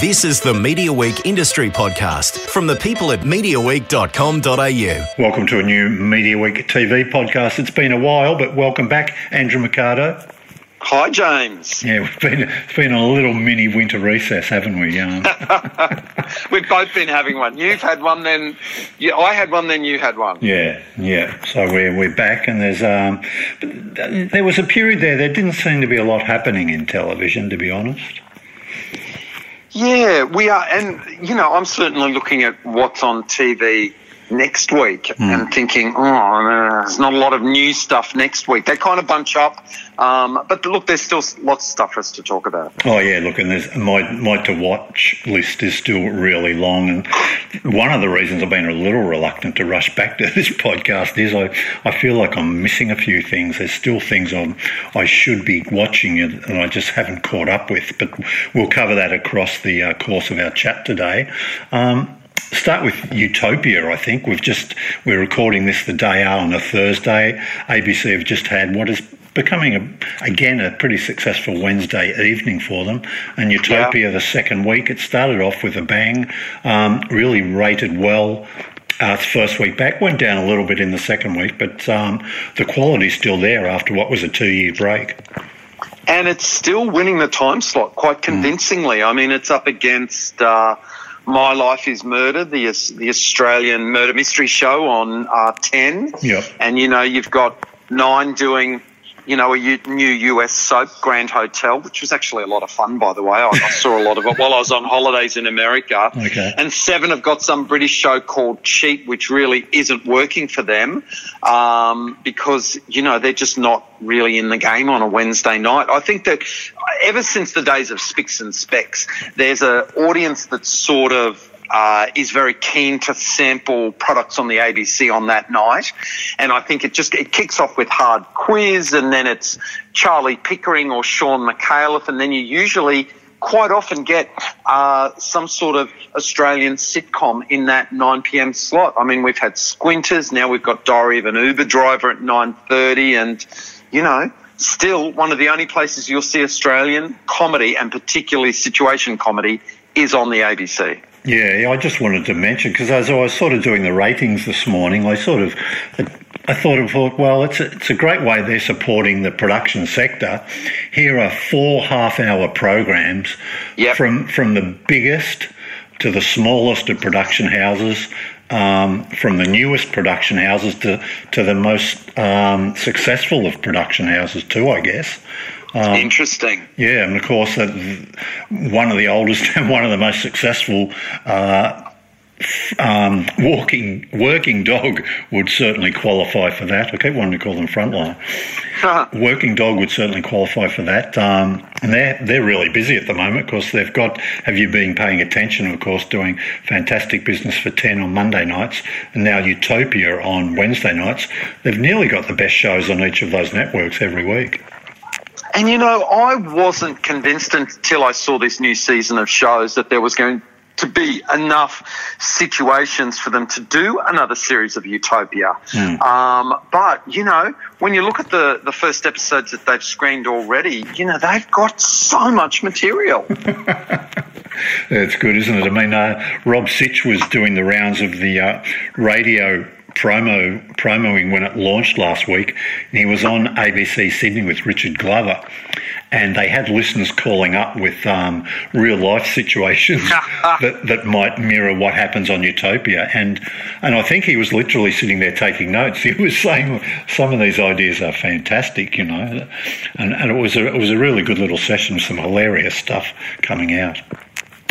This is the Media Week Industry Podcast from the people at MediaWeek.com.au. Welcome to a new Media Week TV podcast. It's been a while, but welcome back, Andrew Mercado. Hi, James. Yeah, it's been a little mini winter recess, haven't we? We've both been having one. You've had one, then I had one, then you had one. Yeah. So we're back, and there was a period there didn't seem to be a lot happening in television, to be honest. Yeah, we are, and I'm certainly looking at what's on TV next week and thinking, there's not a lot of new stuff next week. They kind of bunch up, but look, there's still lots of stuff for us to talk about. Oh yeah, look, and there's my to watch list is still really long, and one of the reasons I've been a little reluctant to rush back to this podcast is I feel like I'm missing a few things. There's still things I should be watching and I just haven't caught up with, but we'll cover that across the course of our chat today. Start with Utopia, I think. We're recording this the day on a Thursday. ABC have just had what is becoming, a pretty successful Wednesday evening for them. And Utopia, the second week, it started off with a bang, really rated well. Its first week back, went down a little bit in the second week, but the quality's still there after what was a 2-year break. And it's still winning the time slot quite convincingly. I mean, it's up against... My Life is Murder, the Australian murder mystery show on 10. Yep. And, you've got 9 doing, a new US soap, Grand Hotel, which was actually a lot of fun, by the way. I saw a lot of it while I was on holidays in America. Okay. And 7 have got some British show called Cheat, which really isn't working for them because, they're just not really in the game on a Wednesday night. I think that ever since the days of Spicks and Specs, there's an audience that sort of is very keen to sample products on the ABC on that night. And I think it kicks off with Hard Quiz, and then it's Charlie Pickering or Sean McAuliffe, and then you usually quite often get some sort of Australian sitcom in that 9 p.m. slot. I mean, we've had Squinters, now we've got Diary of an Uber Driver at 9:30, and, still one of the only places you'll see Australian comedy, and particularly situation comedy, is on the ABC. Yeah, I just wanted to mention, because as I was sort of doing the ratings this morning, I thought, well, it's a great way they're supporting the production sector. Here are 4 half-hour programs from the biggest to the smallest of production houses, from the newest production houses to the most successful of production houses too, I guess. Interesting. Yeah, and of course, one of the oldest and one of the most successful, working dog would certainly qualify for that. I keep wanting to call them frontline. Working dog would certainly qualify for that. And they're really busy at the moment because they've got Have You Been Paying Attention, of course, doing Fantastic Business for 10 on Monday nights, and now Utopia on Wednesday nights. They've nearly got the best shows on each of those networks every week. And, I wasn't convinced until I saw this new season of shows that there was going to be enough situations for them to do another series of Utopia. But, when you look at the first episodes that they've screened already, they've got so much material. That's good, isn't it? I mean, Rob Sitch was doing the rounds of the radio promoing when it launched last week, and he was on ABC Sydney with Richard Glover, and they had listeners calling up with real life situations that might mirror what happens on Utopia, and I think he was literally sitting there taking notes. He was saying some of these ideas are fantastic, and it was a really good little session with some hilarious stuff coming out.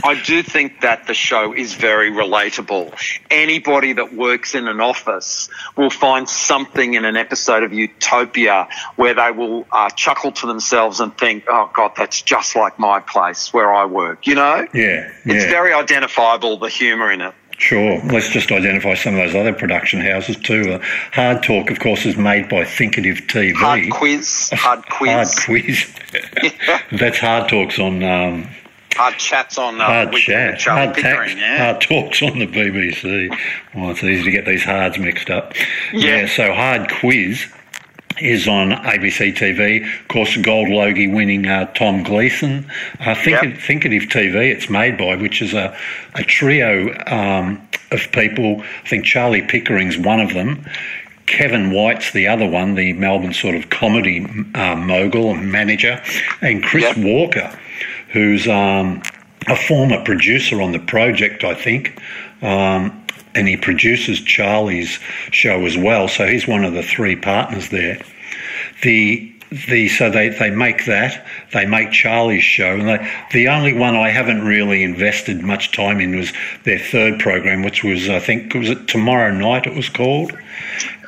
I do think that the show is very relatable. Anybody that works in an office will find something in an episode of Utopia where they will chuckle to themselves and think, oh, God, that's just like my place where I work, Yeah. It's very identifiable, the humour in it. Sure. Let's just identify some of those other production houses too. Hard Talk, of course, is made by Thinkative TV. Hard Quiz. That's Hard Talk's on... Hard Chats on Charlie Pickering, Hard Talks on the BBC. Well, it's easy to get these hards mixed up. Yeah, so Hard Quiz is on ABC TV. Of course, Gold Logie winning Tom Gleeson. Thinkative TV, it's made by, which is a trio of people. I think Charlie Pickering's one of them. Kevin White's the other one, the Melbourne sort of comedy mogul and manager. And Chris Walker, who's a former producer on the project, I think. And he produces Charlie's show as well, so he's one of the three partners there. So they make that. They make Charlie's show, and the only one I haven't really invested much time in was their third program, which was, I think, was it Tomorrow Night? It was called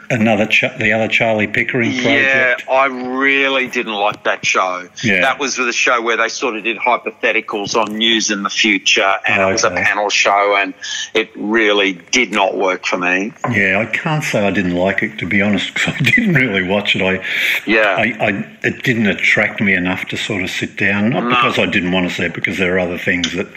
the other Charlie Pickering project. Yeah, I really didn't like that show. Yeah. That was the show where they sort of did hypotheticals on news in the future, and it was a panel show, and it really did not work for me. Yeah, I can't say I didn't like it, to be honest, because I didn't really watch it. It didn't attract me enough to sort of sit down, because I didn't want to see it, because there are other things that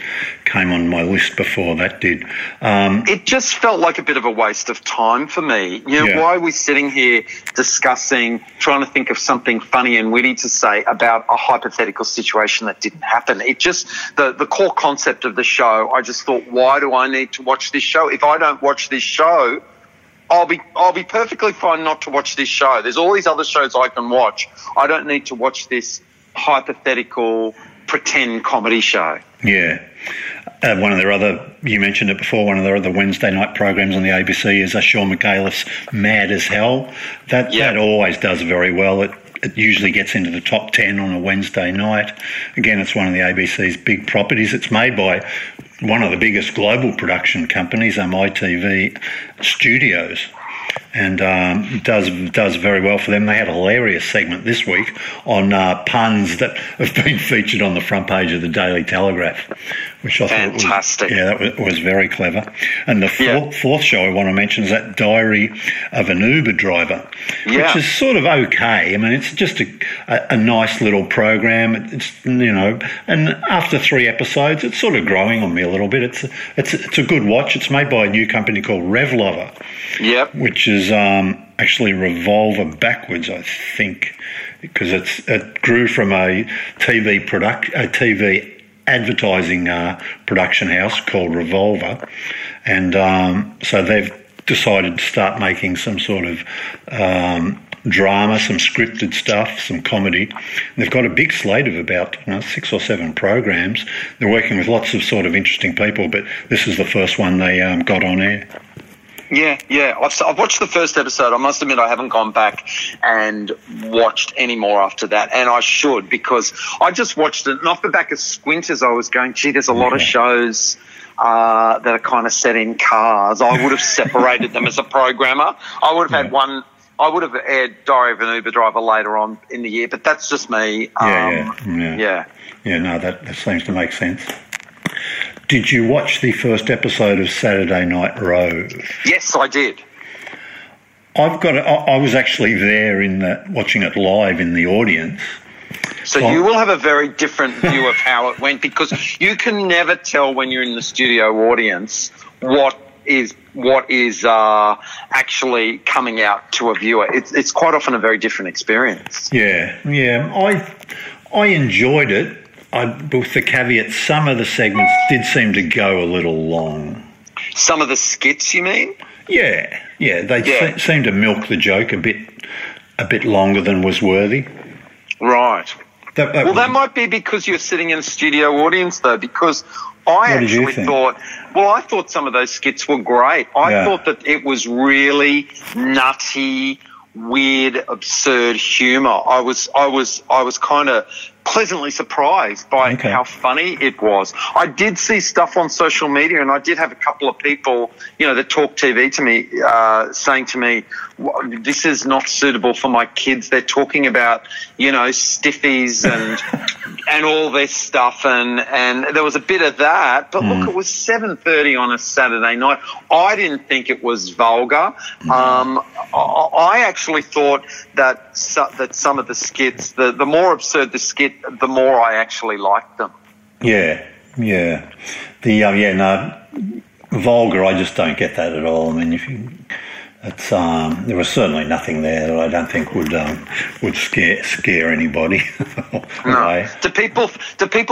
came on my list before that did. It just felt like a bit of a waste of time for me. Why we're sitting here discussing, trying to think of something funny and witty to say about a hypothetical situation that didn't happen. It just, the core concept of the show, I just thought, why do I need to watch this show? If I don't watch this show, I'll be perfectly fine not to watch this show. There's all these other shows I can watch. I don't need to watch this hypothetical pretend comedy show. Yeah. One of their other, you mentioned it before, one of their other Wednesday night programs on the ABC is Sean McAuliffe's Mad as Hell. That always does very well. It usually gets into the top 10 on a Wednesday night. Again, it's one of the ABC's big properties. It's made by one of the biggest global production companies, ITV Studios, and does very well for them. They had a hilarious segment this week on puns that have been featured on the front page of the Daily Telegraph, which I thought was fantastic. Yeah, that was very clever. And the fourth show I want to mention is that Diary of an Uber Driver, which is sort of okay. I mean, it's just a nice little program. It's and after three episodes, it's sort of growing on me a little bit. It's a good watch. It's made by a new company called Revolver, which is actually Revolver backwards, I think, because it grew from a TV advertising production house called Revolver, and so they've decided to start making some sort of drama, some scripted stuff, some comedy. And they've got a big slate of about 6 or 7 programs. They're working with lots of sort of interesting people, but this is the first one they got on air. Yeah. I've watched the first episode. I must admit I haven't gone back and watched any more after that, and I should, because I just watched it, and off the back of Squinters I was going, gee, there's a lot of shows that are kind of set in cars. I would have separated them as a programmer. I would have had one. I would have aired Diary of an Uber Driver later on in the year, but that's just me. That seems to make sense. Did you watch the first episode of Saturday Night Rove? Yes, I did. I was actually there watching it live in the audience. So you will have a very different view of how it went, because you can never tell when you're in the studio audience what is actually coming out to a viewer. It's quite often a very different experience. Yeah. I enjoyed it. With the caveat, some of the segments did seem to go a little long. Some of the skits, you mean? Yeah. They seemed to milk the joke a bit longer than was worthy. Right. That might be because you're sitting in a studio audience, though, because I thought some of those skits were great. I thought that it was really nutty, weird, absurd humour. I was kind of pleasantly surprised by how funny it was. I did see stuff on social media, and I did have a couple of people, that talk TV to me, saying to me, this is not suitable for my kids. They're talking about, stiffies and and all this stuff, and there was a bit of that. But look, it was 7:30 on a Saturday night. I didn't think it was vulgar. I actually thought that some of the skits, the more absurd the skit, the more I actually liked them. Yeah. Vulgar, I just don't get that at all. I mean, if you It's there was certainly nothing there that I don't think would scare anybody. No. Do people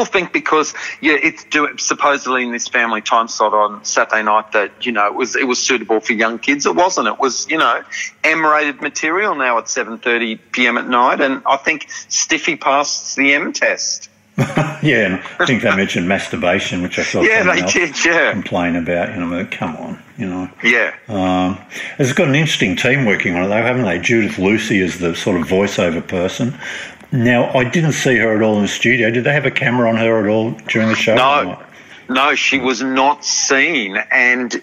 think because it's supposedly in this family time slot on Saturday night that it was suitable for young kids? It wasn't. It was M-rated material now at 7:30 p.m. at night, and I think Stiffy passed the M test. Yeah, and I think they mentioned masturbation, which I saw someone else complain about. Come on, Yeah. It's got an interesting team working on it, though, haven't they? Judith Lucy is the sort of voiceover person. Now, I didn't see her at all in the studio. Did they have a camera on her at all during the show? No, no, she was not seen. And,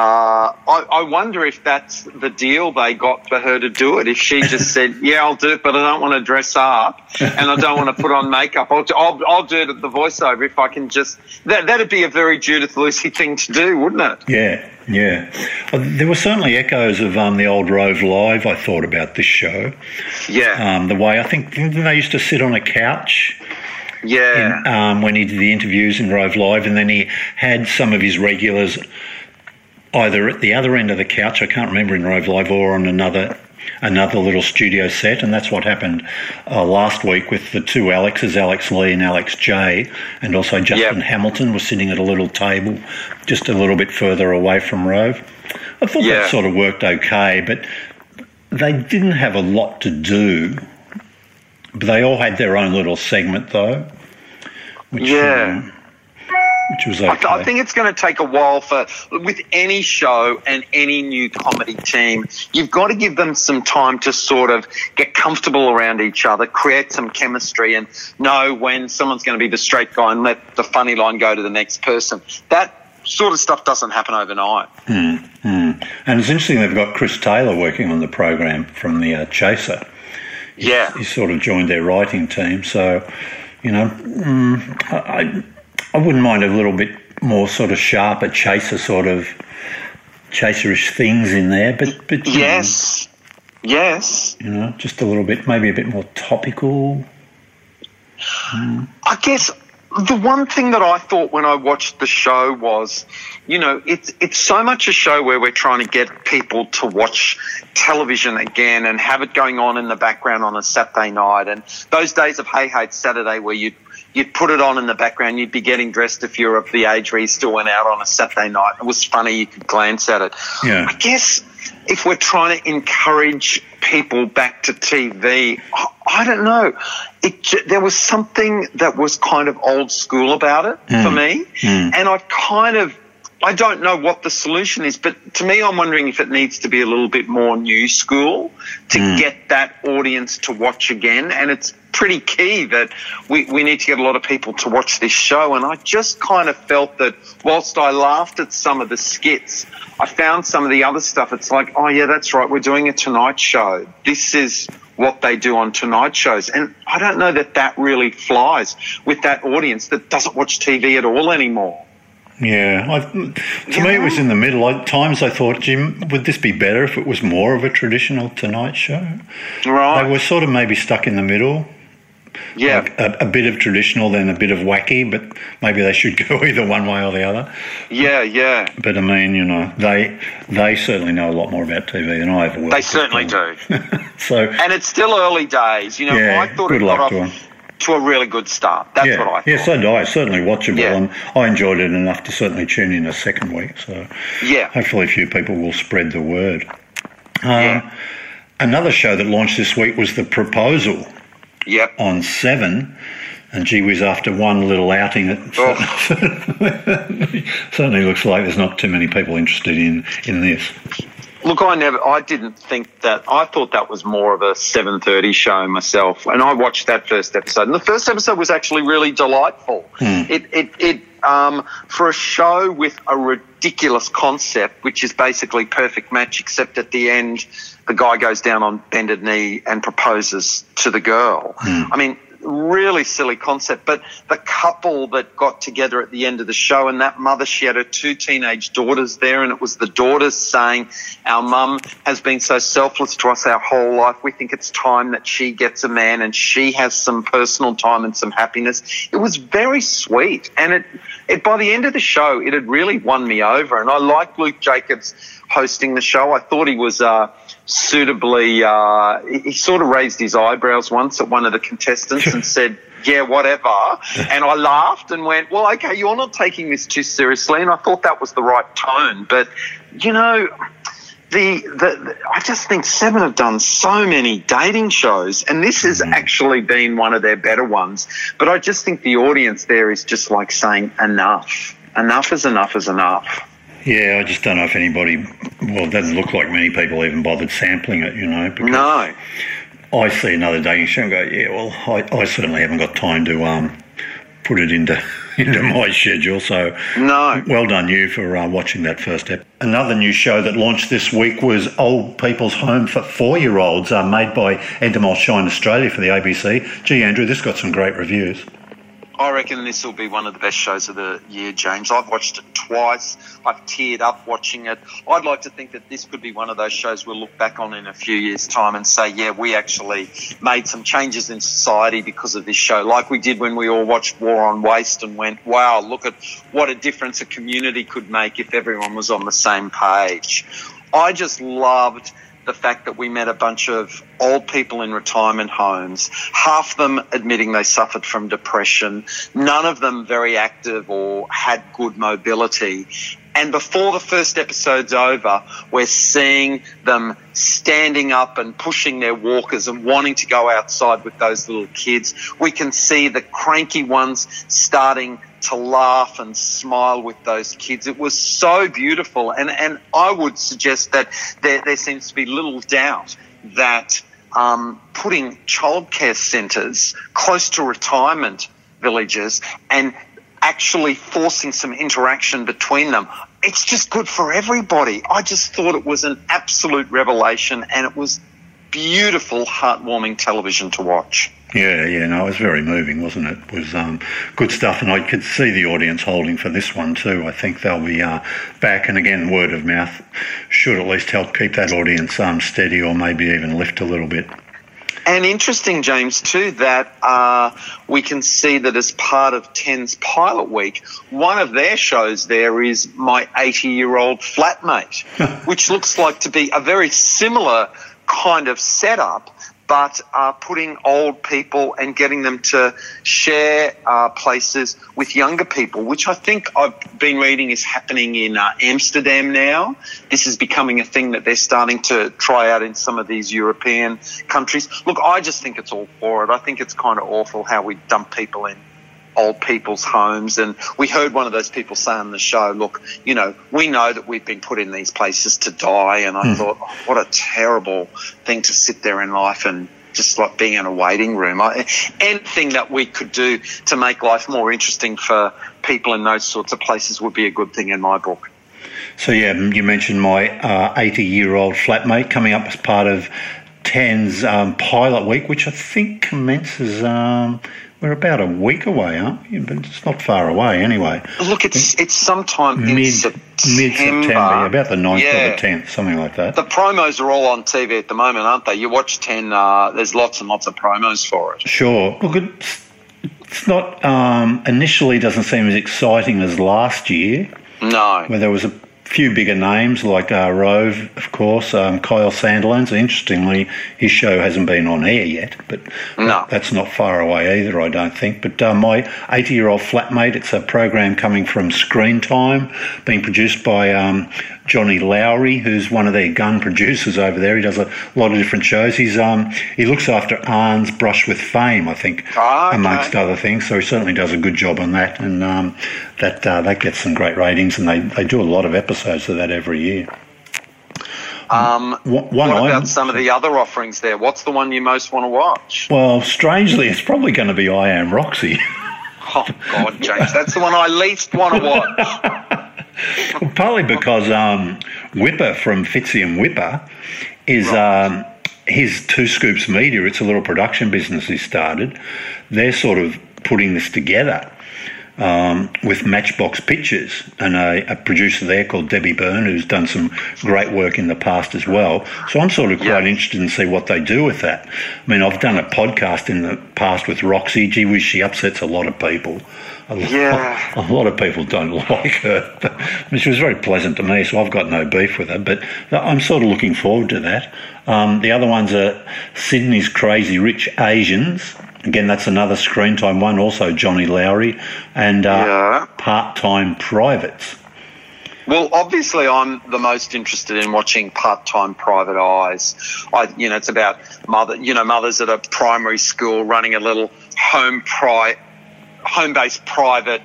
I wonder if that's the deal they got for her to do it, if she just said, yeah, I'll do it, but I don't want to dress up and I don't want to put on makeup. I'll do it at the voiceover if I can just – that'd be a very Judith Lucy thing to do, wouldn't it? Yeah, yeah. There were certainly echoes of the old Rove Live, I thought, about this show. Yeah. The way I think – didn't they used to sit on a couch? Yeah. When he did the interviews in Rove Live, and then he had some of his regulars – either at the other end of the couch, I can't remember, in Rove Live, or on another little studio set, and that's what happened last week with the two Alexes, Alex Lee and Alex J, and also Justin Hamilton was sitting at a little table just a little bit further away from Rove. I thought that sort of worked okay, but they didn't have a lot to do. But they all had their own little segment, though, which was okay. I think it's going to take a while with any show and any new comedy team. You've got to give them some time to sort of get comfortable around each other, create some chemistry, and know when someone's going to be the straight guy and let the funny line go to the next person. That sort of stuff doesn't happen overnight. And it's interesting they've got Chris Taylor working on the program from the Chaser. Yeah. He sort of joined their writing team. So, I wouldn't mind a little bit more sort of sharper chaser, sort of chaserish things in there, but yes, just a little bit, maybe a bit more topical. I guess the one thing that I thought when I watched the show was, it's so much a show where we're trying to get people to watch television again and have it going on in the background on a Saturday night, and those days of Hey Hate Saturday where you'd put it on in the background, you'd be getting dressed if you're of the age where you still went out on a Saturday night. It was funny, you could glance at it. Yeah. I guess if we're trying to encourage people back to TV, I don't know. There was something that was kind of old school about it for me, and I don't know what the solution is, but to me I'm wondering if it needs to be a little bit more new school to get that audience to watch again, and it's pretty key that we need to get a lot of people to watch this show. And I just kind of felt that whilst I laughed at some of the skits, I found some of the other stuff, it's like, oh yeah, that's right, we're doing a Tonight Show. This is what they do on Tonight Shows. And I don't know that really flies with that audience that doesn't watch TV at all anymore. Yeah, to me it was in the middle. At times I thought, Jim, would this be better if it was more of a traditional Tonight Show? Right. They were sort of maybe stuck in the middle. Yeah. Like a bit of traditional, then a bit of wacky, but maybe they should go either one way or the other. Yeah, yeah. But, I mean, they certainly know a lot more about TV than I ever will. They certainly do. And it's still early days. I thought it got off to a really good start. That's what I thought. Yeah, so did I. Certainly watchable. Yeah. And I enjoyed it enough to certainly tune in a second week. So hopefully a few people will spread the word. Another show that launched this week was The Proposal. Yep. On 7, and gee whiz, after one little outing, it certainly looks like there's not too many people interested in this. Look, I didn't think that. I thought that was more of a 7:30 show myself, and I watched that first episode. And the first episode was actually really delightful. For a show with a ridiculous concept, which is basically Perfect Match, except at the end, the guy goes down on bended knee and proposes to the girl. I mean, really silly concept, but the couple that got together at the end of the show, and that mother, she had her two teenage daughters there, and it was the daughters saying, our mum has been so selfless to us our whole life, we think it's time that she gets a man and she has some personal time and some happiness. It was very sweet, and it by the end of the show, it had really won me over. And I liked Luke Jacobs hosting the show. I thought he was suitably he sort of raised his eyebrows once at one of the contestants and said, yeah, whatever. And I laughed and went, well, okay, you're not taking this too seriously. And I thought that was the right tone. But, you know, I just think Seven have done so many dating shows, and this has actually been one of their better ones. But I just think the audience there is just like saying enough. Enough is enough is enough. Yeah, I just don't know if anybody – well, it doesn't look like many people even bothered sampling it, you know. Because no. I see another dating show and go, yeah, well, I certainly haven't got time to put it into my schedule. So no. Well done you for watching that first episode. Another new show that launched this week was Old People's Home for Four-Year-Olds, made by Endemol Shine Australia for the ABC. Gee, Andrew, this got some great reviews. I reckon this will be one of the best shows of the year, James. I've watched it twice. I've teared up watching it. I'd like to think that this could be one of those shows we'll look back on in a few years' time and say, yeah, we actually made some changes in society because of this show, like we did when we all watched War on Waste and went, wow, look at what a difference a community could make if everyone was on the same page. I just loved the fact that we met a bunch of old people in retirement homes, half of them admitting they suffered from depression, none of them very active or had good mobility. And before the first episode's over, we're seeing them standing up and pushing their walkers and wanting to go outside with those little kids. We can see the cranky ones starting to laugh and smile with those kids. It was so beautiful. And I would suggest that there seems to be little doubt that putting childcare centres close to retirement villages and actually forcing some interaction between them, it's just good for everybody. I just thought it was an absolute revelation, and it was beautiful, heartwarming television to watch. Yeah, no, it was very moving, wasn't it? It was good stuff, and I could see the audience holding for this one too. I think they'll be back, and again, word of mouth should at least help keep that audience steady or maybe even lift a little bit. And interesting, James, too, that we can see that as part of 10's Pilot Week, one of their shows there is My 80-Year-Old Flatmate, which looks like to be a very similar kind of setup, but putting old people and getting them to share places with younger people, which I think I've been reading is happening in Amsterdam now. This is becoming a thing that they're starting to try out in some of these European countries. Look, I just think it's all for it. I think it's kind of awful how we dump people in old people's homes. And we heard one of those people say on the show, look, you know, we know that we've been put in these places to die. And I thought, oh, what a terrible thing to sit there in life and just like being in a waiting room. Anything that we could do to make life more interesting for people in those sorts of places would be a good thing in my book. So, yeah, you mentioned My 80-Year-Old Flatmate coming up as part of 10's Pilot Week, which I think commences... we're about a week away, aren't we? But it's not far away anyway. Look, it's sometime in mid-September, about the 9th or the 10th, something like that. The promos are all on TV at the moment, aren't they? You watch 10, there's lots and lots of promos for it. Sure. Look, it's not initially doesn't seem as exciting as last year. No. Where there was a few bigger names like Rove, of course, Kyle Sandilands. Interestingly, his show hasn't been on air yet, but no. That's not far away either, I don't think. But My 80-Year-Old Flatmate, it's a program coming from Screen Time, being produced by Johnny Lowry, who's one of their gun producers over there. He does a lot of different shows. He looks after Arne's Brush with Fame, I think, amongst other things. So he certainly does a good job on that, and that gets some great ratings, and they do a lot of episodes of that every year. What about some of the other offerings there? What's the one you most want to watch? Well, strangely, it's probably going to be I Am Roxy. Oh, God, James, that's the one I least want to watch. Well, partly because Whipper from Fitzy and Whipper is... Right. His Two Scoops Media, it's a little production business he started. They're sort of putting this together. with Matchbox Pictures and a producer there called Debbie Byrne, who's done some great work in the past as well. So I'm sort of quite interested in see what they do with that. I mean, I've done a podcast in the past with Roxy. Gee whiz, she upsets a lot of people. A lot of people don't like her. But, I mean, she was very pleasant to me, so I've got no beef with her. But I'm sort of looking forward to that. The other ones are Sydney's Crazy Rich Asians. Again, that's another Screen Time one, also Johnny Lowry, and Part-Time Privates. Well, obviously, I'm the most interested in watching Part-Time Private Eyes. It's about mothers at a primary school running a little home-based private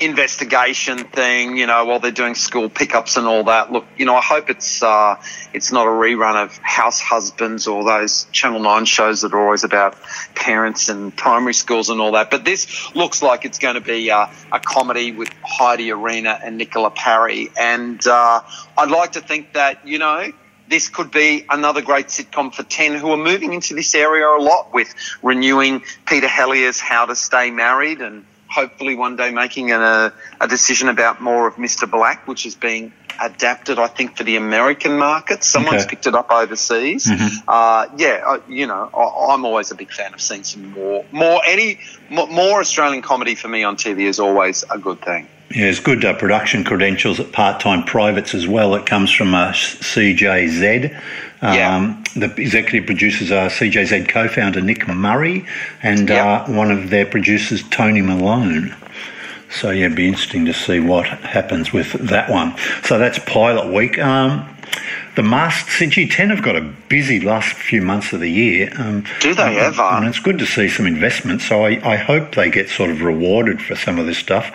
investigation thing, while they're doing school pickups and all that. Look, I hope it's not a rerun of House Husbands or those Channel 9 shows that are always about parents and primary schools and all that. But this looks like it's going to be a comedy with Heidi Arena and Nicola Parry. And I'd like to think that, this could be another great sitcom for 10, who are moving into this area a lot with renewing Peter Hellier's How to Stay Married and hopefully one day making a decision about more of Mr. Black, which is being adapted, I think, for the American market. Someone's picked it up overseas. Mm-hmm. I'm always a big fan of seeing some more Australian comedy for me on TV is always a good thing. Yeah, it's good production credentials at Part-Time Privates as well. It comes from CJZ. The executive producers are CJZ co-founder Nick Murray and one of their producers, Tony Malone. So, it'd be interesting to see what happens with that one. So that's pilot week. The Masked Singer 10 have got a busy last few months of the year. Do they ever? And it's good to see some investment, so I hope they get sort of rewarded for some of this stuff.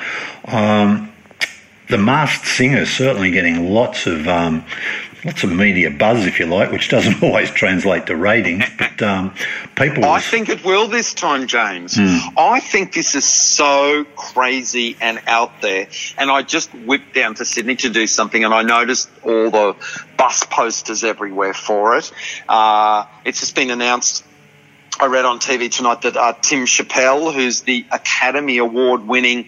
The Masked Singer is certainly getting lots of media buzz, if you like, which doesn't always translate to ratings. But I think it will this time, James. Mm. I think this is so crazy and out there. And I just whipped down to Sydney to do something, and I noticed all the bus posters everywhere for it. It's just been announced. I read on TV tonight that Tim Chappelle, who's the Academy Award-winning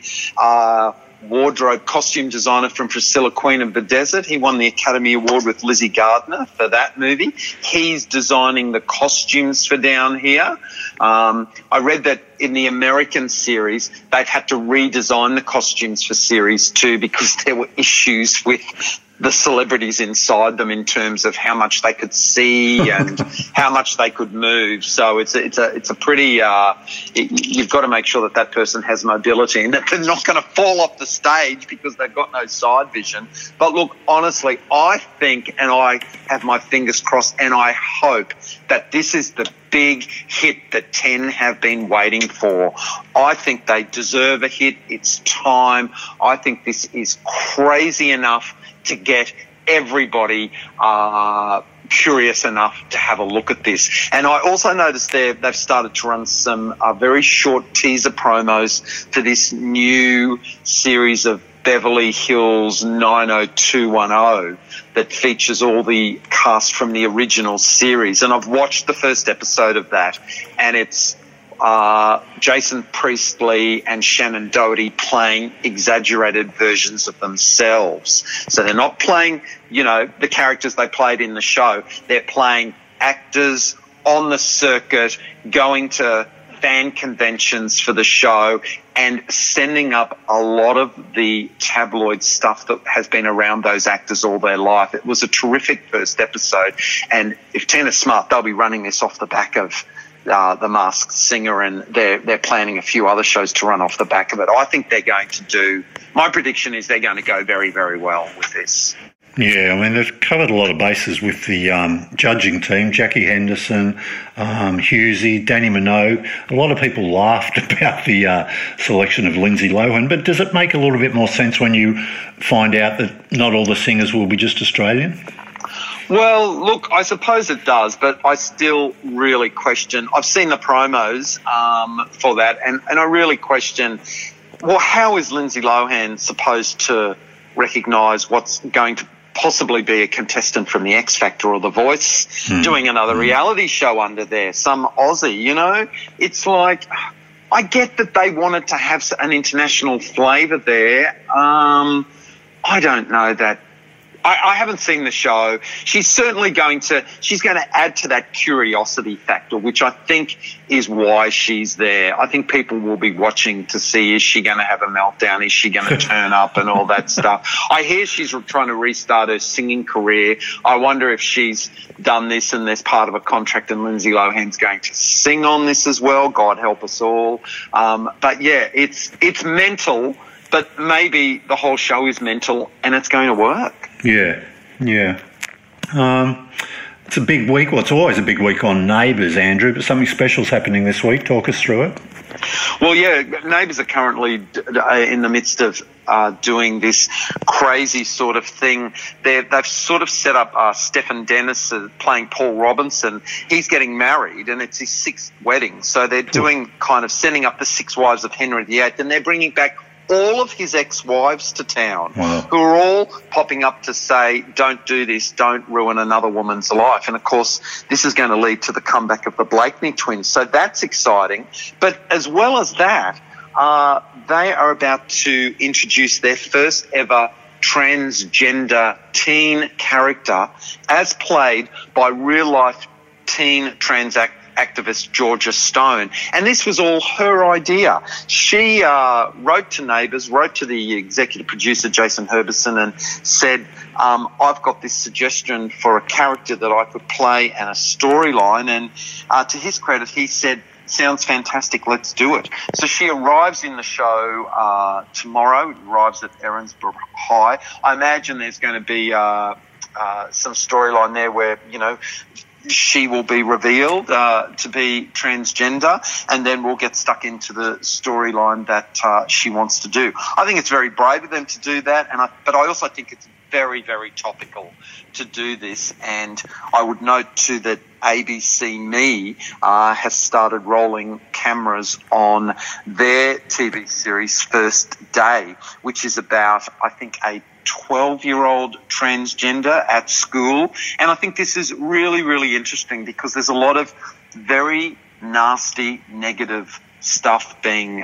wardrobe costume designer from Priscilla, Queen of the Desert. He won the Academy Award with Lizzie Gardner for that movie. He's designing the costumes for down here. I read that in the American series, they've had to redesign the costumes for series 2 because there were issues with the celebrities inside them in terms of how much they could see and how much they could move. So it's a pretty you've got to make sure that that person has mobility and that they're not going to fall off the stage because they've got no side vision. But look, honestly, I think, and I have my fingers crossed, and I hope that this is the big hit that 10 have been waiting for. I think they deserve a hit. It's time. I think this is crazy enough to get everybody curious enough to have a look at this. And I also noticed they've started to run some very short teaser promos for this new series of Beverly Hills 90210 that features all the cast from the original series. And I've watched the first episode of that, and it's Jason Priestley and Shannon Doherty playing exaggerated versions of themselves. So they're not playing, the characters they played in the show. They're playing actors on the circuit, going to fan conventions for the show and sending up a lot of the tabloid stuff that has been around those actors all their life. It was a terrific first episode. And if 10 is smart, they'll be running this off the back of The Masked Singer, and they're planning a few other shows to run off the back of it. I think they're going to do – my prediction is they're going to go very, very well with this. Yeah, I mean, they've covered a lot of bases with the judging team, Jackie Henderson, Husey, Danny Minogue. A lot of people laughed about the selection of Lindsay Lohan, but does it make a little bit more sense when you find out that not all the singers will be just Australian? Well, look, I suppose it does, but I still really question. I've seen the promos for that, and I really question, well, how is Lindsay Lohan supposed to recognise what's going to possibly be a contestant from the X Factor or The Voice doing another reality show under there, some Aussie, It's like I get that they wanted to have an international flavour there. I don't know that. I haven't seen the show. She's certainly going to add to that curiosity factor, which I think is why she's there. I think people will be watching to see, is she going to have a meltdown? Is she going to turn up and all that stuff? I hear she's trying to restart her singing career. I wonder if she's done this and there's part of a contract and Lindsay Lohan's going to sing on this as well. God help us all. But yeah, it's mental, but maybe the whole show is mental and it's going to work. Yeah. It's a big week. Well, it's always a big week on Neighbours, Andrew, but something special's happening this week. Talk us through it. Well, yeah, Neighbours are currently in the midst of doing this crazy sort of thing. They've sort of set up Stephen Dennis playing Paul Robinson. He's getting married and it's his sixth wedding. So they're doing kind of setting up the six wives of Henry VIII, and they're bringing back all of his ex-wives to town. Wow. Who are all popping up to say, don't do this, don't ruin another woman's life. And, of course, this is going to lead to the comeback of the Blakeney twins. So that's exciting. But as well as that, they are about to introduce their first ever transgender teen character as played by real-life teen trans activist Georgia Stone, and this was all her idea. She wrote to Neighbours, wrote to the executive producer Jason Herberson, and said, I've got this suggestion for a character that I could play and a storyline, and to his credit he said, sounds fantastic, let's do it. So she arrives in the show tomorrow. It arrives at Erinsborough High. I imagine there's going to be some storyline there where, you know, she will be revealed to be transgender, and then we'll get stuck into the storyline that she wants to do. I think it's very brave of them to do that, but I also think it's very, very topical to do this. And I would note too that ABC Me has started rolling cameras on their TV series First Day, which is about, I think, a 12-year-old transgender at school. And I think this is really, really interesting because there's a lot of very nasty, negative stuff being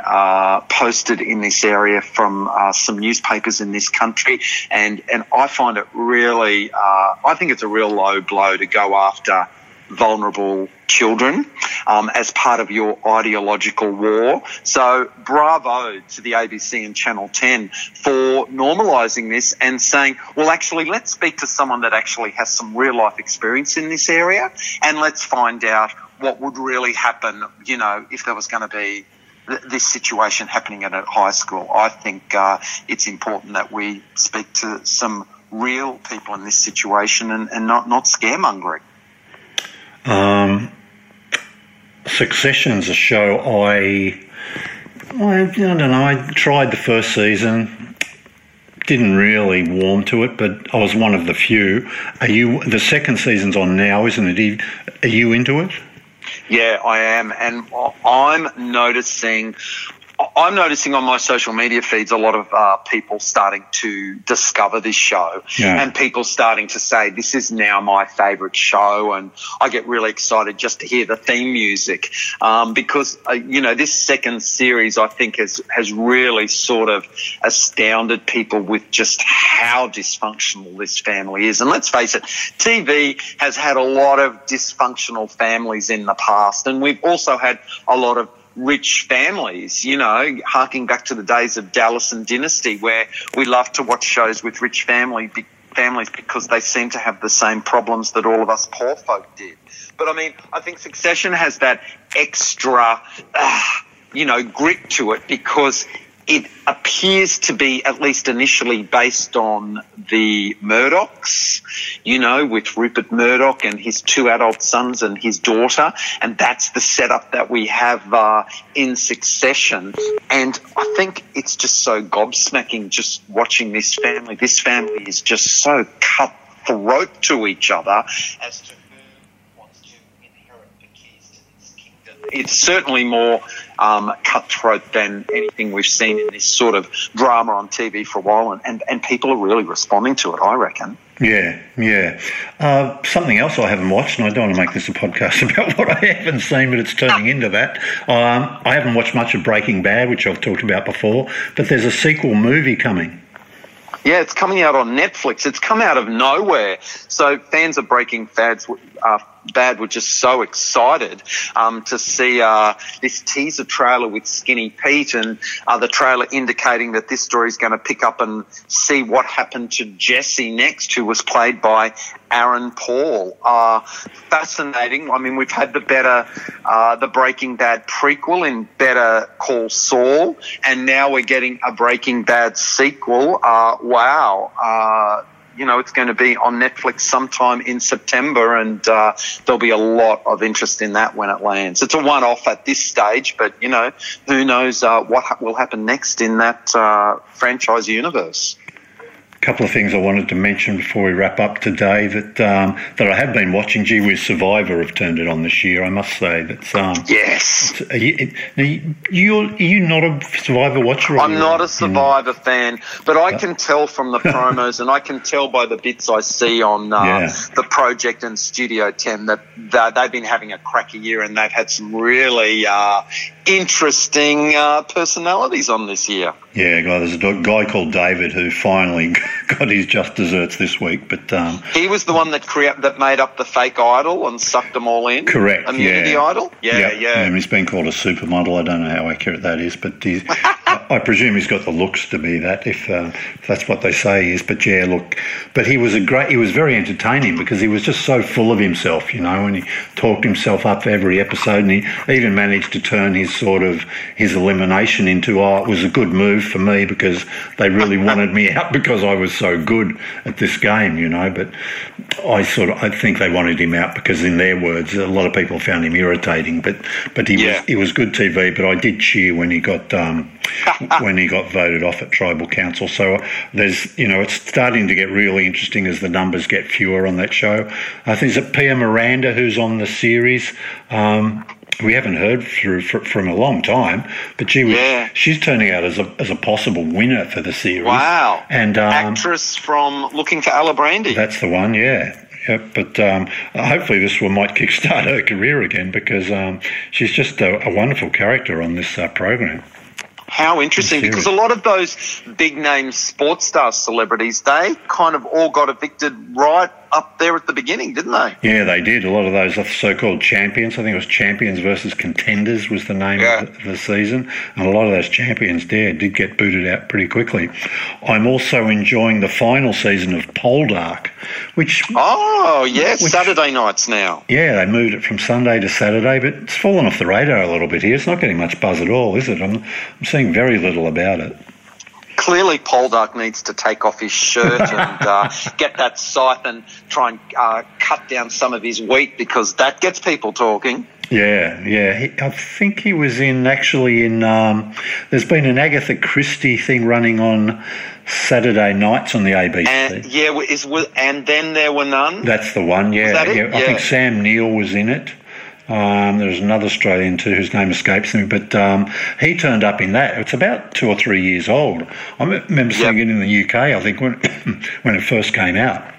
posted in this area from some newspapers in this country, and I find it really I think it's a real low blow to go after vulnerable children as part of your ideological war. So bravo to the ABC and Channel 10 for normalising this and saying, well, actually, let's speak to someone that actually has some real-life experience in this area, and let's find out what would really happen, you know, if there was going to be this situation happening at a high school. I think it's important that we speak to some real people in this situation and not scaremongering. Succession's a show I don't know. I tried the first season, didn't really warm to it, but I was one of the few. The second season's on now, isn't it? Are you into it? Yeah, I am, and I'm noticing on my social media feeds a lot of people starting to discover this show, and people starting to say, this is now my favourite show, and I get really excited just to hear the theme music because, you know, this second series I think has really sort of astounded people with just how dysfunctional this family is. And let's face it, TV has had a lot of dysfunctional families in the past, and we've also had a lot of rich families, you know, harking back to the days of Dallas and Dynasty, where we love to watch shows with rich families because they seem to have the same problems that all of us poor folk did. But, I mean, I think Succession has that extra, you know, grit to it because it appears to be, at least initially, based on the Murdochs, you know, with Rupert Murdoch and his two adult sons and his daughter, and that's the setup that we have in Succession. And I think it's just so gobsmacking just watching this family. This family is just so cutthroat to each other as to who wants to inherit the keys to this kingdom. It's certainly more cutthroat than anything we've seen in this sort of drama on TV for a while, and people are really responding to it, I reckon. Yeah. Something else I haven't watched, and I don't want to make this a podcast about what I haven't seen, but it's turning into that. I haven't watched much of Breaking Bad, which I've talked about before, but there's a sequel movie coming. Yeah, it's coming out on Netflix. It's come out of nowhere. So fans of Breaking Bad were just so excited to see this teaser trailer with Skinny Pete, and the trailer indicating that this story is going to pick up and see what happened to Jesse next, who was played by Aaron Paul. Fascinating. I mean, we've had the Breaking Bad prequel in Better Call Saul, and now we're getting a Breaking Bad sequel. Wow. You know, it's going to be on Netflix sometime in September, and there'll be a lot of interest in that when it lands. It's a one-off at this stage, but, you know, who knows what will happen next in that franchise universe. A couple of things I wanted to mention before we wrap up today that I have been watching. Gee Whiz, Survivor have turned it on this year, I must say. That's yes. Are you not a Survivor watcher? I'm not a Survivor fan, but I can tell from the promos and I can tell by the bits I see on The Project and Studio 10 that they've been having a cracky year, and they've had some really interesting personalities on this year. Yeah, there's a guy called David who finally got his just desserts this week, but he was the one that made up the fake idol and sucked them all in. Correct. Immunity idol. Yeah. And he's been called a supermodel. I don't know how accurate that is, but I presume he's got the looks to be that, if that's what they say he is. But yeah, look, but he was very entertaining because he was just so full of himself, you know, and he talked himself up for every episode, and he even managed to turn his elimination into, it was a good move for me because they really wanted me out because I was so good at this game, you know. But I think they wanted him out because, in their words, a lot of people found him irritating. But he was good TV. But I did cheer when he got voted off at Tribal Council. So there's, you know, it's starting to get really interesting as the numbers get fewer on that show. I think it's Pia Miranda who's on the series. We haven't heard from a long time, but she's turning out as a possible winner for the series. Wow. And actress from Looking for Alla Brandy. That's the one, yeah. Yep, but hopefully this one might kickstart her career again because she's just a wonderful character on this program. How interesting, because a lot of those big-name sports star celebrities, they kind of all got evicted right up there at the beginning, didn't they? Yeah, they did. A lot of those so-called champions, I think it was Champions versus Contenders was the name of the season, and a lot of those champions there did get booted out pretty quickly. I'm also enjoying the final season of Poldark, which... Oh, yes, Saturday nights now. Yeah, they moved it from Sunday to Saturday, but it's fallen off the radar a little bit here. It's not getting much buzz at all, is it? I'm seeing very little about it. Clearly, Poldark needs to take off his shirt and get that scythe and try and cut down some of his wheat, because that gets people talking. Yeah. I think he was in. There's been an Agatha Christie thing running on Saturday nights on the ABC. And then there were none. That's the one. Yeah, was that it? I think Sam Neill was in it. There's another Australian too whose name escapes me, but he turned up in that. It's about 2 or 3 years old. I remember seeing it in the UK, I think, when it first came out.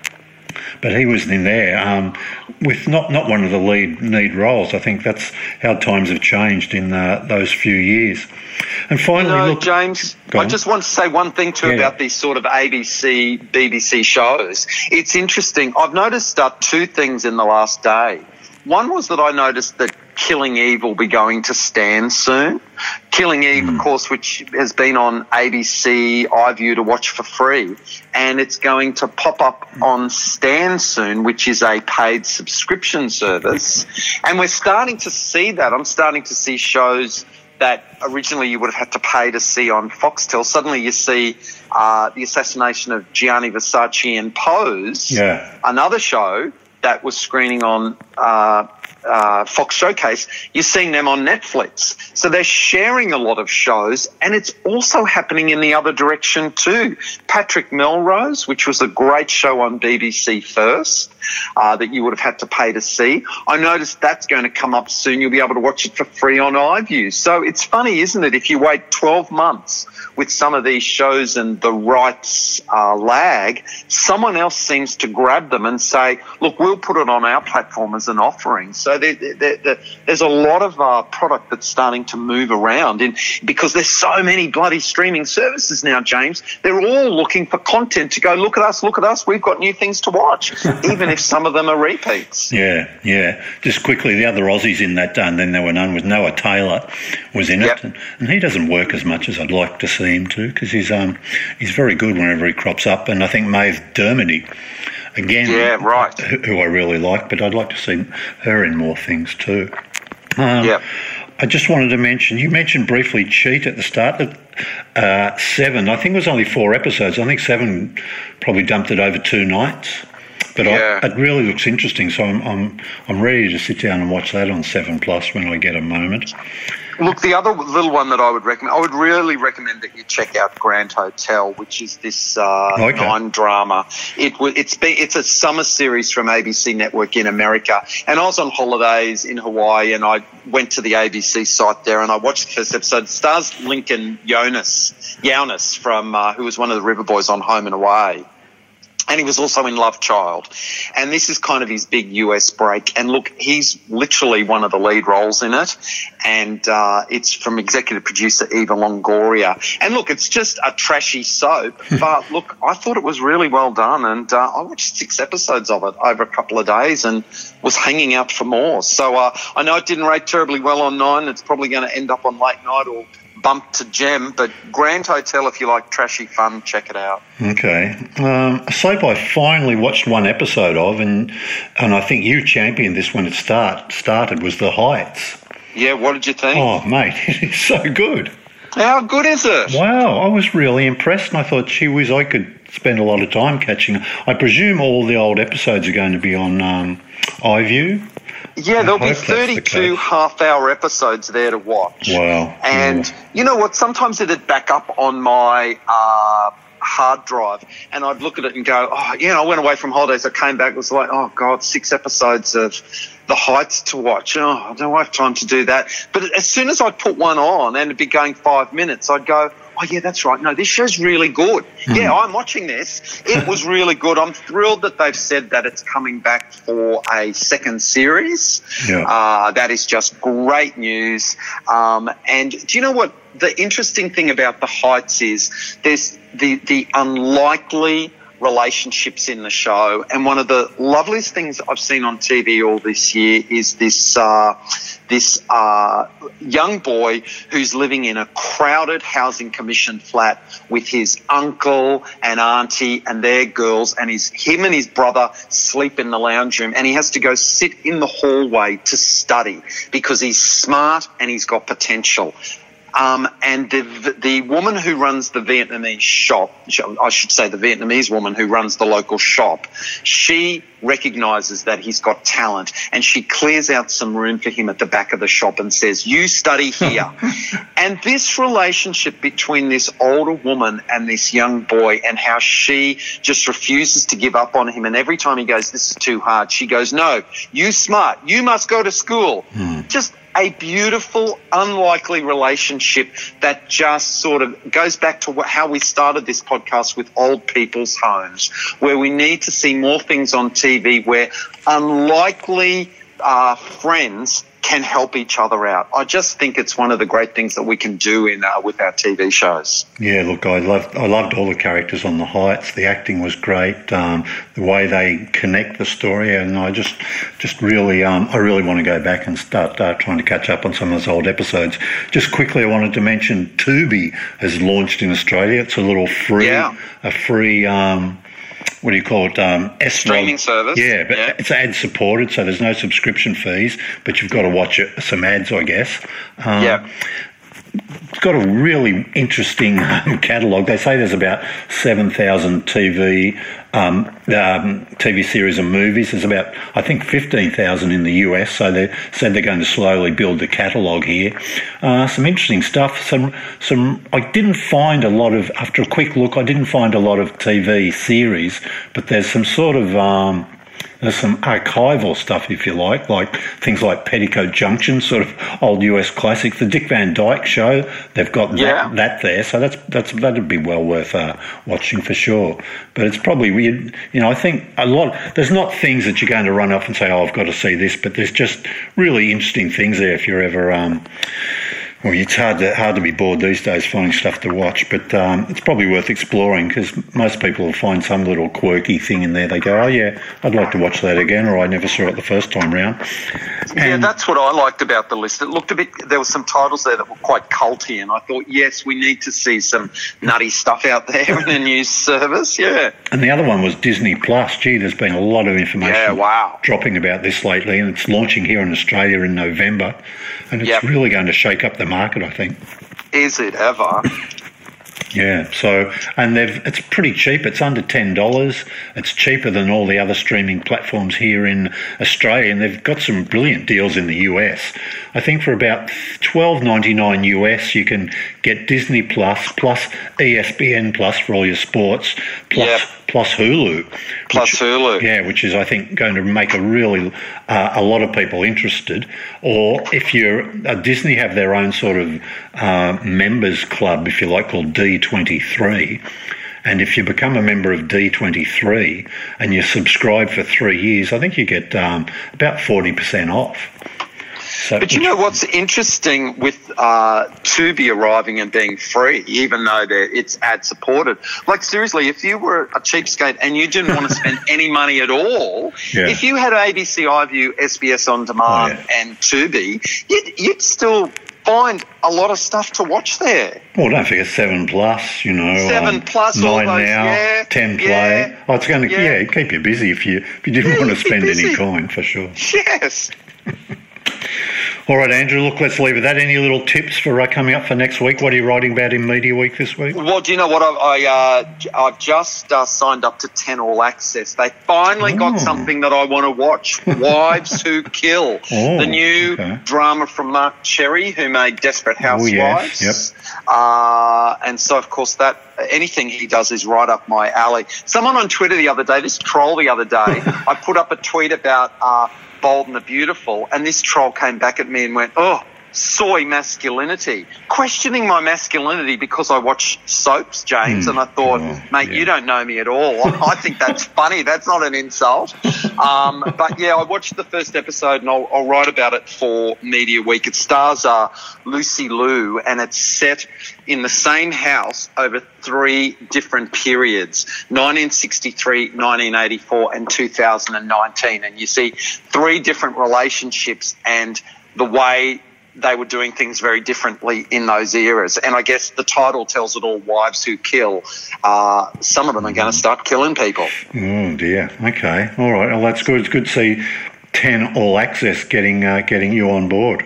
But he was in there with not one of the lead roles. I think that's how times have changed in those few years. And finally, James, I just want to say one thing too about these sort of ABC, BBC shows. It's interesting. I've noticed two things in the last day. One was that I noticed that Killing Eve will be going to Stan soon. Killing Eve, of course, which has been on ABC iView to watch for free, and it's going to pop up on Stan soon, which is a paid subscription service. And we're starting to see that. I'm starting to see shows that originally you would have had to pay to see on Foxtel. Suddenly you see the assassination of Gianni Versace in Pose, another show, that was screening on Fox Showcase, you're seeing them on Netflix. So they're sharing a lot of shows, and it's also happening in the other direction too. Patrick Melrose, which was a great show on BBC First that you would have had to pay to see, I noticed that's going to come up soon. You'll be able to watch it for free on iView. So it's funny, isn't it, if you wait 12 months with some of these shows and the rights lag, someone else seems to grab them and say, look, we'll put it on our platform as an offering. So there's a lot of product that's starting to move around because there's so many bloody streaming services now, James. They're all looking for content to go, look at us, we've got new things to watch, even if some of them are repeats. Yeah. Just quickly, the other Aussies in that, and then there were none, was Noah Taylor was in it. And he doesn't work as much as I'd like to see him to, because he's very good whenever he crops up. And I think Maeve Dermody, again, who I really like, but I'd like to see her in more things too. I just wanted to mention, you mentioned briefly Cheat at the start, seven, I think it was only 4 episodes. I think 7 probably dumped it over 2 nights. But it really looks interesting, so I'm ready to sit down and watch that on 7 Plus when I get a moment. Look, the other little one that I would recommend, I would really recommend that you check out Grand Hotel, which is this non-drama. It's a summer series from ABC Network in America. And I was on holidays in Hawaii, and I went to the ABC site there, and I watched the first episode. It stars Lincoln Yaunis from who was one of the River Boys on Home and Away. And he was also in Love Child. And this is kind of his big US break. And look, he's literally one of the lead roles in it. And it's from executive producer Eva Longoria. And look, it's just a trashy soap. But look, I thought it was really well done. And I watched 6 episodes of it over a couple of days and was hanging out for more. So I know it didn't rate terribly well on 9. It's probably going to end up on late night or bump to gem, but Grand Hotel, if you like trashy fun, check it out. Okay. A soap I finally watched 1 episode of, and I think you championed this when it started, was The Heights. Yeah, what did you think? Oh, mate, it's so good. How good is it? Wow, I was really impressed, and I thought, gee whiz, I could spend a lot of time catching up. I presume all the old episodes are going to be on iView. Yeah, there'll be 32 half-hour episodes there to watch. Wow. And you know what? Sometimes it'd back up on my hard drive, and I'd look at it and go, oh, I went away from holidays. I came back. It was like, oh, God, 6 episodes of The Heights to watch. Oh, I don't have time to do that. But as soon as I'd put one on and it'd be going 5 minutes, I'd go, oh, yeah, that's right. No, this show's really good. Yeah, I'm watching this. It was really good. I'm thrilled that they've said that it's coming back for a second series. That is just great news. And do you know what the interesting thing about The Heights is? There's the unlikely relationships in the show. And one of the loveliest things I've seen on TV all this year is this young boy who's living in a crowded housing commission flat with his uncle and auntie and their girls, and him and his brother sleep in the lounge room, and he has to go sit in the hallway to study because he's smart and he's got potential. And the woman who runs the Vietnamese shop, I should say the Vietnamese woman who runs the local shop, she recognises that he's got talent, and she clears out some room for him at the back of the shop and says, you study here. And this relationship between this older woman and this young boy, and how she just refuses to give up on him, and every time he goes, this is too hard, she goes, no, you smart, you must go to school. Just a beautiful, unlikely relationship that just sort of goes back to how we started this podcast with old people's homes, where we need to see more things on TV where unlikely friends can help each other out. I just think it's one of the great things that we can do with our TV shows. Yeah, look, I loved all the characters on The Heights. The acting was great. The way they connect the story, and I just really, I really want to go back and start trying to catch up on some of those old episodes. Just quickly, I wanted to mention Tubi has launched in Australia. It's a little free. What do you call it? Streaming service. Yeah, but it's ad-supported, so there's no subscription fees, but you've got to watch some ads, I guess. It's got a really interesting catalogue. They say there's about 7,000 TV series and movies. There's about, I think, 15,000 in the US, so they said they're going to slowly build the catalogue here. Some interesting stuff. I didn't find a lot of, after a quick look, I didn't find a lot of TV series, but there's some sort of... There's some archival stuff, if you like things like Petticoat Junction, sort of old US classics. The Dick Van Dyke Show, they've got that there, so that'd be well worth watching for sure. But it's probably, I think a lot. There's not things that you're going to run off and say, oh, I've got to see this, but there's just really interesting things there if you're ever. Well, it's hard to be bored these days finding stuff to watch, but it's probably worth exploring because most people will find some little quirky thing in there. They go, oh, yeah, I'd like to watch that again, or I never saw it the first time round. Yeah, that's what I liked about the list. It looked a bit – there were some titles there that were quite culty, and I thought, yes, we need to see some nutty stuff out there in the news service, yeah. And the other one was Disney Plus. Gee, there's been a lot of information dropping about this lately, and it's launching here in Australia in November, and it's really going to shake up the market, I think. Is it ever? Yeah. So, and it's pretty cheap. It's under $10. It's cheaper than all the other streaming platforms here in Australia, and they've got some brilliant deals in the US. I think for about $12.99 US, you can get Disney Plus ESPN Plus for all your sports, plus Hulu. Yeah, which is, I think, going to make a lot of people interested. Or if you're Disney, have their own sort of members club, if you like, called D23. And if you become a member of D23 and you subscribe for 3 years, I think you get about 40% off. So, but you know what's interesting with Tubi arriving and being free, even though it's ad-supported? Like, seriously, if you were a cheapskate and you didn't want to spend any money at all, if you had ABC iView, SBS On Demand and Tubi, you'd still find a lot of stuff to watch there. Well, don't forget 7+, 7+, 9Now, 10Play. Oh, it's going to keep you busy if you didn't want to spend any time, for sure. Yes. All right, Andrew, look, let's leave it at that. Any little tips for coming up for next week? What are you writing about in Media Week this week? Well, do you know what? I've just signed up to 10 All Access. They finally got something that I want to watch, Wives Who Kill, the new drama from Mark Cherry, who made Desperate Housewives. Oh, yes. Yep. And so, of course, that anything he does is right up my alley. Someone on Twitter the other day, I put up a tweet about Bold and the Beautiful, and this troll came back at me and went, oh, soy masculinity, questioning my masculinity because I watch soaps, James, and I thought, mate, you don't know me at all. I think that's funny. That's not an insult. But, I watched the first episode, and I'll write about it for Media Week. It stars Lucy Liu, and it's set in the same house over 3 different periods, 1963, 1984, and 2019. And you see 3 different relationships and the way they were doing things very differently in those eras. And I guess the title tells it all, Wives Who Kill. Some of them are going to start killing people. Oh, dear. Okay. All right. Well, that's good. It's good to see 10 All Access getting you on board.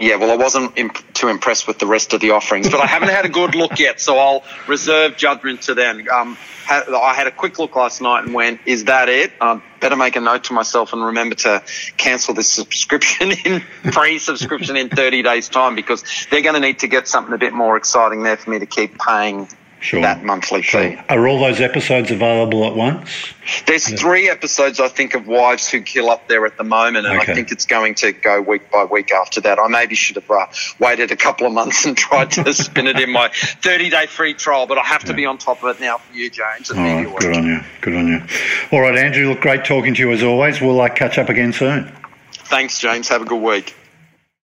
Yeah, well, I wasn't too impressed with the rest of the offerings, but I haven't had a good look yet, so I'll reserve judgment to them. I had a quick look last night and went, is that it? Better make a note to myself and remember to cancel this free subscription in 30 days' time, because they're going to need to get something a bit more exciting there for me to keep paying that monthly fee. Are all those episodes available at once? There's 3 episodes, I think, of Wives Who Kill up there at the moment, and I think it's going to go week by week after that. I maybe should have waited a couple of months and tried to spin it in my 30-day free trial, but I have to be on top of it now for you, James. And Good on you. All right, Andrew, look, great talking to you as always. We'll catch up again soon. Thanks, James. Have a good week.